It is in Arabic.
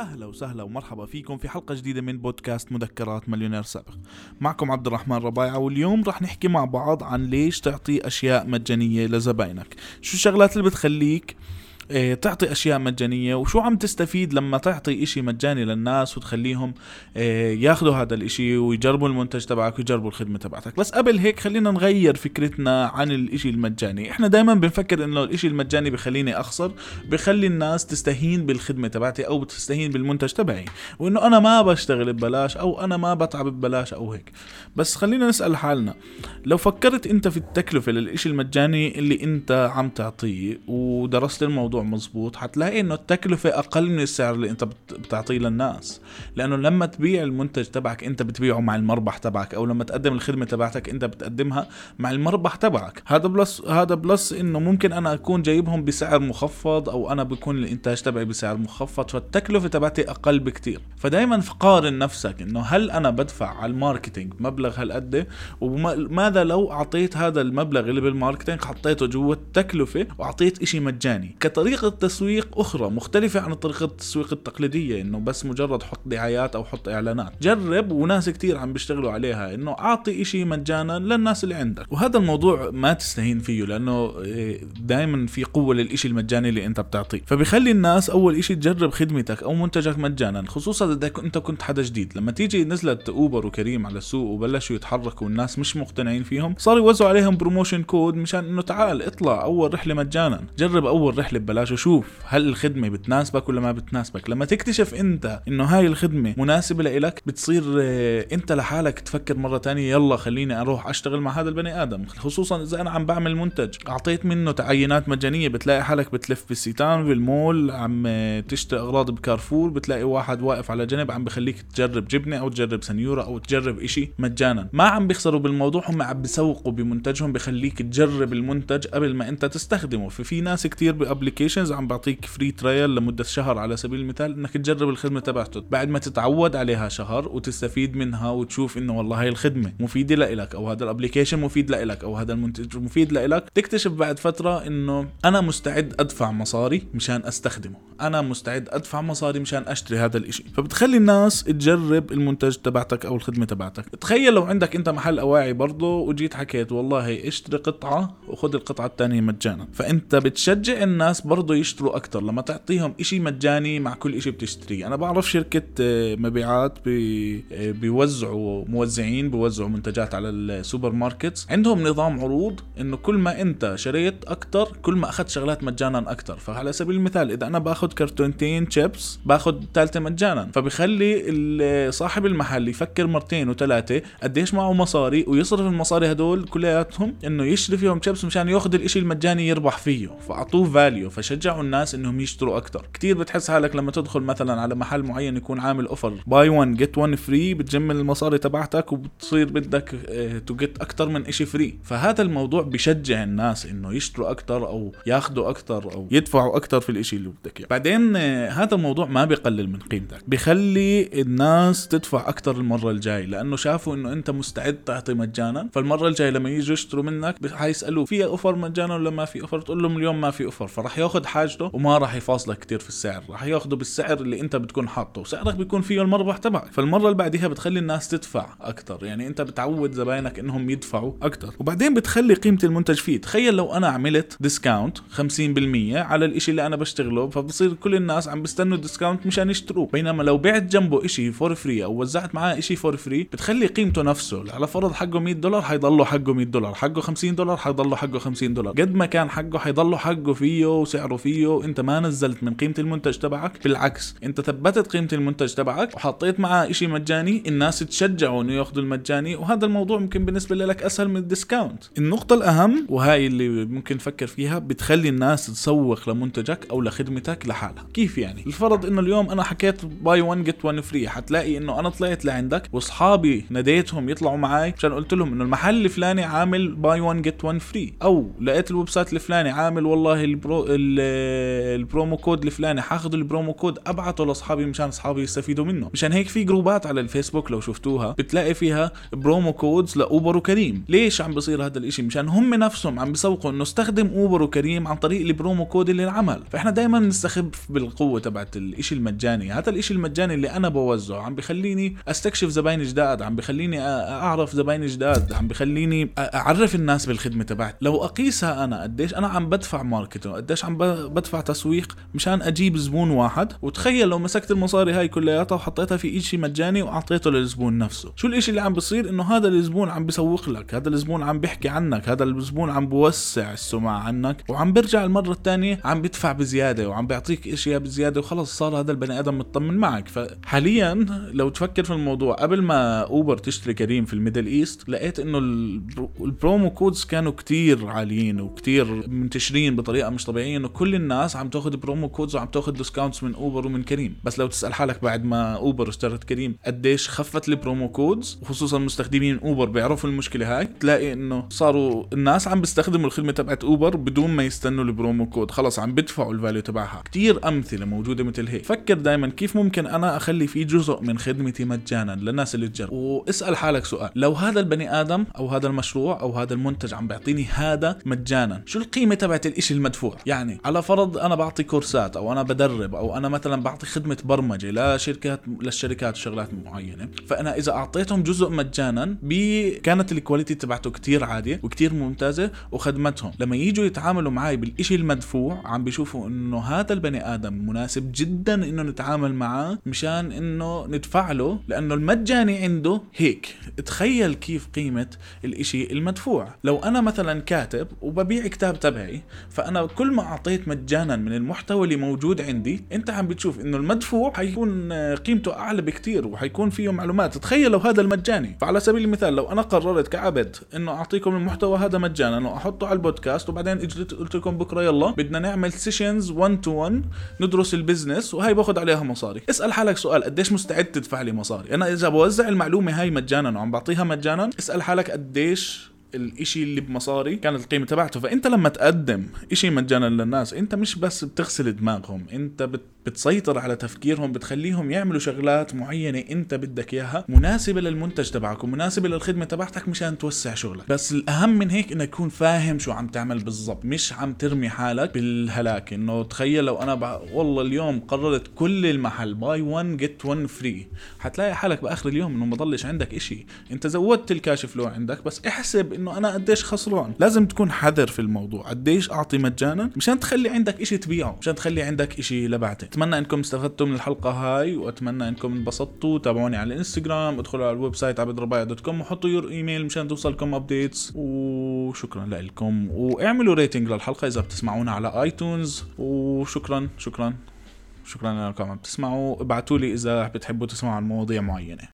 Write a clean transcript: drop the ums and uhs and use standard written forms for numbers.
أهلا وسهلا ومرحبا فيكم في حلقة جديدة من بودكاست مذكرات مليونير سابق. معكم عبد الرحمن ربايع، واليوم رح نحكي مع بعض عن ليش تعطي أشياء مجانية لزبائنك. شو الشغلات اللي بتخليك تعطي أشياء مجانية، وشو عم تستفيد لما تعطي إشي مجاني للناس وتخليهم ياخدوا هذا الإشي ويجربوا المنتج تبعك ويجربوا الخدمة تبعتك. بس قبل هيك خلينا نغير فكرتنا عن الإشي المجاني. إحنا دايما بنفكر إنه الإشي المجاني بخليني أخسر، بخلي الناس تستهين بالخدمة تبعتي أو بتستهين بالمنتج تبعي، وإنه أنا ما بشتغل ببلاش أو أنا ما بتعب ببلاش أو هيك. بس خلينا نسأل حالنا، لو فكرت أنت في التكلفة للإشي المجاني اللي أنت عم تعطيه ودرست الموضوع مظبوط، هتلاقي انه التكلفة اقل من السعر اللي انت بتعطيه للناس، لانه لما تبيع المنتج تبعك انت بتبيعه مع المربح تبعك، او لما تقدم الخدمة تبعتك انت بتقدمها مع المربح تبعك. هذا بلس انه ممكن انا اكون جايبهم بسعر مخفض، او انا بكون الانتاج تبعي بسعر مخفض، فالتكلفة تبعتي اقل بكتير. فدايما فقارن نفسك انه هل انا بدفع على الماركتينج مبلغ هالقد، وماذا لو اعطيت هذا المبلغ اللي بالماركتينج حطيته جوا التكلفة واعطيت اشي مجاني طريقة تسويق أخرى مختلفة عن طريقة التسويق التقليدية، إنه بس مجرد حط دعايات أو حط إعلانات. جرب، وناس كتير عم بيشتغلوا عليها، إنه أعطي إشي مجانا للناس اللي عندك. وهذا الموضوع ما تستهين فيه، لأنه دايما في قوة للإشي المجاني اللي أنت بتعطيه. فبيخلي الناس أول إشي تجرب خدمتك أو منتجك مجانا، خصوصا إذا أنت كنت حدا جديد. لما تيجي نزلت أوبر وكريم على السوق وبلشوا يتحركوا والناس مش مقتنعين فيهم، صار يوزعوا عليهم بروموشن كود مشان إنه تعال اطلع أول رحلة مجانا، جرب أول رحلة ببلاش وشوف هل الخدمة بتناسبك ولا ما بتناسبك. لما تكتشف انت انه هاي الخدمة مناسبة لإلك، بتصير انت لحالك تفكر مرة تانية يلا خليني اروح اشتغل مع هذا البني ادم، خصوصا اذا انا عم بعمل منتج اعطيت منه تعيينات مجانية. بتلاقي حالك بتلف بالسيتان بالمول عم تشتري اغراض بكارفور، بتلاقي واحد واقف على جنب عم بخليك تجرب جبنة او تجرب سنيورة او تجرب اشي مجانا. ما عم بيخسروا بالموضوع، هم عم بيسوقوا بمنتجهم، بخليك تجرب المنتج قبل ما انت تستخدمه. ففي ناس كتير ابلكيشنز عم بعطيك فري ترايل لمده شهر على سبيل المثال، انك تجرب الخدمه تبعته بعد ما تتعود عليها شهر وتستفيد منها وتشوف انه والله هاي الخدمه مفيده لإلك، او هذا الابلكيشن مفيد لإلك، او هذا المنتج مفيد لإلك. تكتشف بعد فتره انه انا مستعد ادفع مصاري مشان استخدمه، انا مستعد ادفع مصاري مشان اشتري هذا الاشي. فبتخلي الناس تجرب المنتج تبعتك او الخدمه تبعتك. تخيل لو عندك انت محل اواعي برضه وجيت حكيت والله اشتري قطعه وخذ القطعه الثانيه مجانا، فانت بتشجع الناس برضو يشتروا أكتر لما تعطيهم إشي مجاني مع كل إشي بتشتريه. أنا بعرف شركة مبيعات بيوزعوا منتجات على السوبر ماركت، عندهم نظام عروض إنه كل ما أنت شريت أكتر كل ما أخذت شغلات مجانا أكتر. فعلى سبيل المثال إذا أنا بأخذ كرتونتين شيبس بأخذ ثالثة مجانا، فبيخلي صاحب المحل يفكر مرتين وثلاثة قديش معه مصاري، ويصرف المصاري هدول كلياتهم إنه يشتري فيهم شيبس مشان يأخذ الإشي المجاني يربح فيه، فأعطوه فاليو. فشجعوا الناس انهم يشتروا اكتر. كتير بتحس حالك لما تدخل مثلا على محل معين يكون عامل اوفر باي 1 جيت 1 فري، بتجمل المصاري تبعتك وبتصير بدك تو جيت اكتر من اشي فري. فهذا الموضوع بشجع الناس انه يشتروا اكتر او ياخدوا اكتر او يدفعوا اكتر في الاشي اللي بدك. بعدين هذا الموضوع ما بيقلل من قيمتك، بيخلي الناس تدفع اكتر المرة الجاي، لانه شافوا انه انت مستعد تعطي مجانا. فالمرة الجاي لما يجوا يشتروا منك هيسألوا في اوفر مجانا ولا ما في اوفر، تقول لهم اليوم ما في اوفر، فراح ياخد حاجته وما راح يفاصلك كتير في السعر، راح ياخده بالسعر اللي انت بتكون حاطه، وسعرك بيكون فيه المربح تبعك. فالمرة اللي بعديها بتخلي الناس تدفع اكتر، يعني انت بتعود زباينك انهم يدفعوا اكتر. وبعدين بتخلي قيمة المنتج فيه. تخيل لو انا عملت ديسكاونت 50% على الاشي اللي انا بشتغله، فبصير كل الناس عم بيستنوا الديسكاونت مشان يشتروه. بينما لو بعت جنبه اشي فور فري او وزعت معاه اشي فور فري، بتخلي قيمته نفسه. على فرض حقه $100 حيضله حقه $100، حقه $50 حيضله حقه $50، قد ما كان حقه حيضله حقه فيه وسعره فيه. انت ما نزلت من قيمة المنتج تبعك، بالعكس انت ثبتت قيمة المنتج تبعك وحطيت معاه اشي مجاني. الناس تشجعوا انه ياخذوا المجاني، وهذا الموضوع ممكن بالنسبة لك اسهل من الديسكاونت. النقطة الاهم وهاي اللي ممكن تفكر فيها، بتخلي الناس تسوق لمنتجك او لخدمتك لحالها. كيف يعني؟ الفرض انه اليوم انا حكيت باي 1 جيت 1 فري، حتلاقي انه انا طلعت لعندك واصحابي ناديتهم يطلعوا معي عشان قلت لهم انه المحل الفلاني عامل باي 1 جيت 1 فري، او لقيت الويب سايت الفلاني عامل والله البرو البرومو كود الفلاني، هاخد البرومو كود ابعته لاصحابي مشان اصحابي يستفيدوا منه. مشان هيك في جروبات على الفيسبوك لو شفتوها بتلاقي فيها برومو كودز لاوبر وكريم. ليش عم بصير هذا الاشي؟ مشان هم نفسهم عم بيسوقوا انه استخدم اوبر وكريم عن طريق البرومو كود اللي انعمل. فاحنا دائما نستخف بالقوه تبعت الاشي المجاني. هذا الاشي المجاني اللي انا بوزعه عم بخليني استكشف زباين جداد، عم بخليني اعرف زباين جداد، عم بخليني اعرف الناس بالخدمه تبعتي. لو اقيسها انا قديش انا عم بدفع ماركتينج، قديش عم بدفع تسويق مشان اجيب زبون واحد، وتخيل لو مسكت المصاري هاي كلياتها وحطيتها في إشي مجاني واعطيته للزبون نفسه. شو الإشي اللي عم بصير؟ انه هذا الزبون عم بيسوق لك، هذا الزبون عم بيحكي عنك، هذا الزبون عم بوسع السمعة عنك، وعم برجع المرة الثانية عم بدفع بزيادة وعم بيعطيك اشياء بزيادة، وخلص صار هذا البني ادم مطمن معك. فحاليا لو تفكر في الموضوع قبل ما اوبر تشتري كريم في الميدل ايست، لقيت انه البرومو كودز كانوا كتير عاليين وكتير منتشرين بطريقة مش طبيعية، انه كل الناس عم تاخد برومو كودز وعم تاخد ديسكاونتس من اوبر ومن كريم. بس لو تسأل حالك بعد ما اوبر اشترت كريم قديش خفت البرومو كودز، وخصوصا مستخدمين اوبر بيعرفوا المشكلة هاي، تلاقي انه صاروا الناس عم بيستخدموا الخدمة تبعت اوبر بدون ما يستنوا البرومو كود، خلص عم بدفعوا الفاليو تبعها. كتير امثلة موجودة مثل هيك. فكر دائما كيف ممكن انا اخلي في جزء من خدمتي مجانا للناس اللي تجرب، واسأل حالك سؤال، لو هذا البني ادم او هذا المشروع او هذا المنتج عم بيعطيني هذا مجانا، شو القيمة تبعت الاشي المدفوع؟ يعني على فرض انا بعطي كورسات او انا بدرب او انا مثلا بعطي خدمة برمجة للشركات وشغلات معينة، فانا اذا اعطيتهم جزء مجانا كانت الكواليتي تبعته كتير عادية وكتير ممتازة، وخدمتهم لما ييجوا يتعاملوا معي بالاشي المدفوع عم بيشوفوا انه هذا البني ادم مناسب جدا انه نتعامل معاه مشان انه ندفع له، لانه المجاني عنده هيك. تخيل كيف قيمة الاشي المدفوع. لو انا مثلا كاتب وببيع كتاب تبعي، فانا كل ما اعطيت مجانا من المحتوى اللي موجود عندي، انت عم بتشوف انه المدفوع هيكون قيمته اعلى بكتير وهيكون فيه معلومات. تخيل لو هذا المجاني. فعلى سبيل المثال لو انا قررت كعبد انه اعطيكم المحتوى هذا مجانا واحطه على البودكاست، وبعدين اجيت قلت لكم بكره يلا بدنا نعمل سيشنز 1-to-1 ندرس البزنس، وهي باخذ عليها مصاري، اسال حالك سؤال، قديش مستعد تدفع لي مصاري؟ انا اذا بوزع المعلومه هاي مجانا وعم بعطيها مجانا، اسال حالك قديش الاشي اللي بمصاري كانت القيمة تبعته. فانت لما تقدم اشي مجانا للناس، انت مش بس بتغسل دماغهم، انت بتسيطر على تفكيرهم، بتخليهم يعملوا شغلات معينة انت بدك اياها، مناسبة للمنتج تبعك ومناسبة للخدمة تبعتك مشان توسع شغلك. بس الاهم من هيك انك تكون فاهم شو عم تعمل بالضبط، مش عم ترمي حالك بالهلاك. انه تخيل لو انا والله اليوم قررت كل المحل باي 1 get 1 free، هتلاقي حالك باخر اليوم انه ما ضلش عندك اشي، انت زودت الكاشف لو عندك. بس احسب انه انا قديش خسران. لازم تكون حذر في الموضوع، قديش اعطي مجانا مشان تخلي عندك اشي تبيعه، مشان تخلي عندك اشي لبعته. اتمنى انكم استفدتوا من الحلقه هاي، واتمنى انكم انبسطتوا. تابعوني على الانستغرام، ادخلوا على الويب سايت عبدرباي.com، وحطوا يور ايميل مشان توصلكم ابديتس، وشكرا لكم، واعملوا ريتنج للحلقه اذا بتسمعونا على ايتونز، وشكرا شكرا شكرا لكم عم تسمعوا. ابعتوا لي اذا بتحبوا تسمعوا عن مواضيع معينه.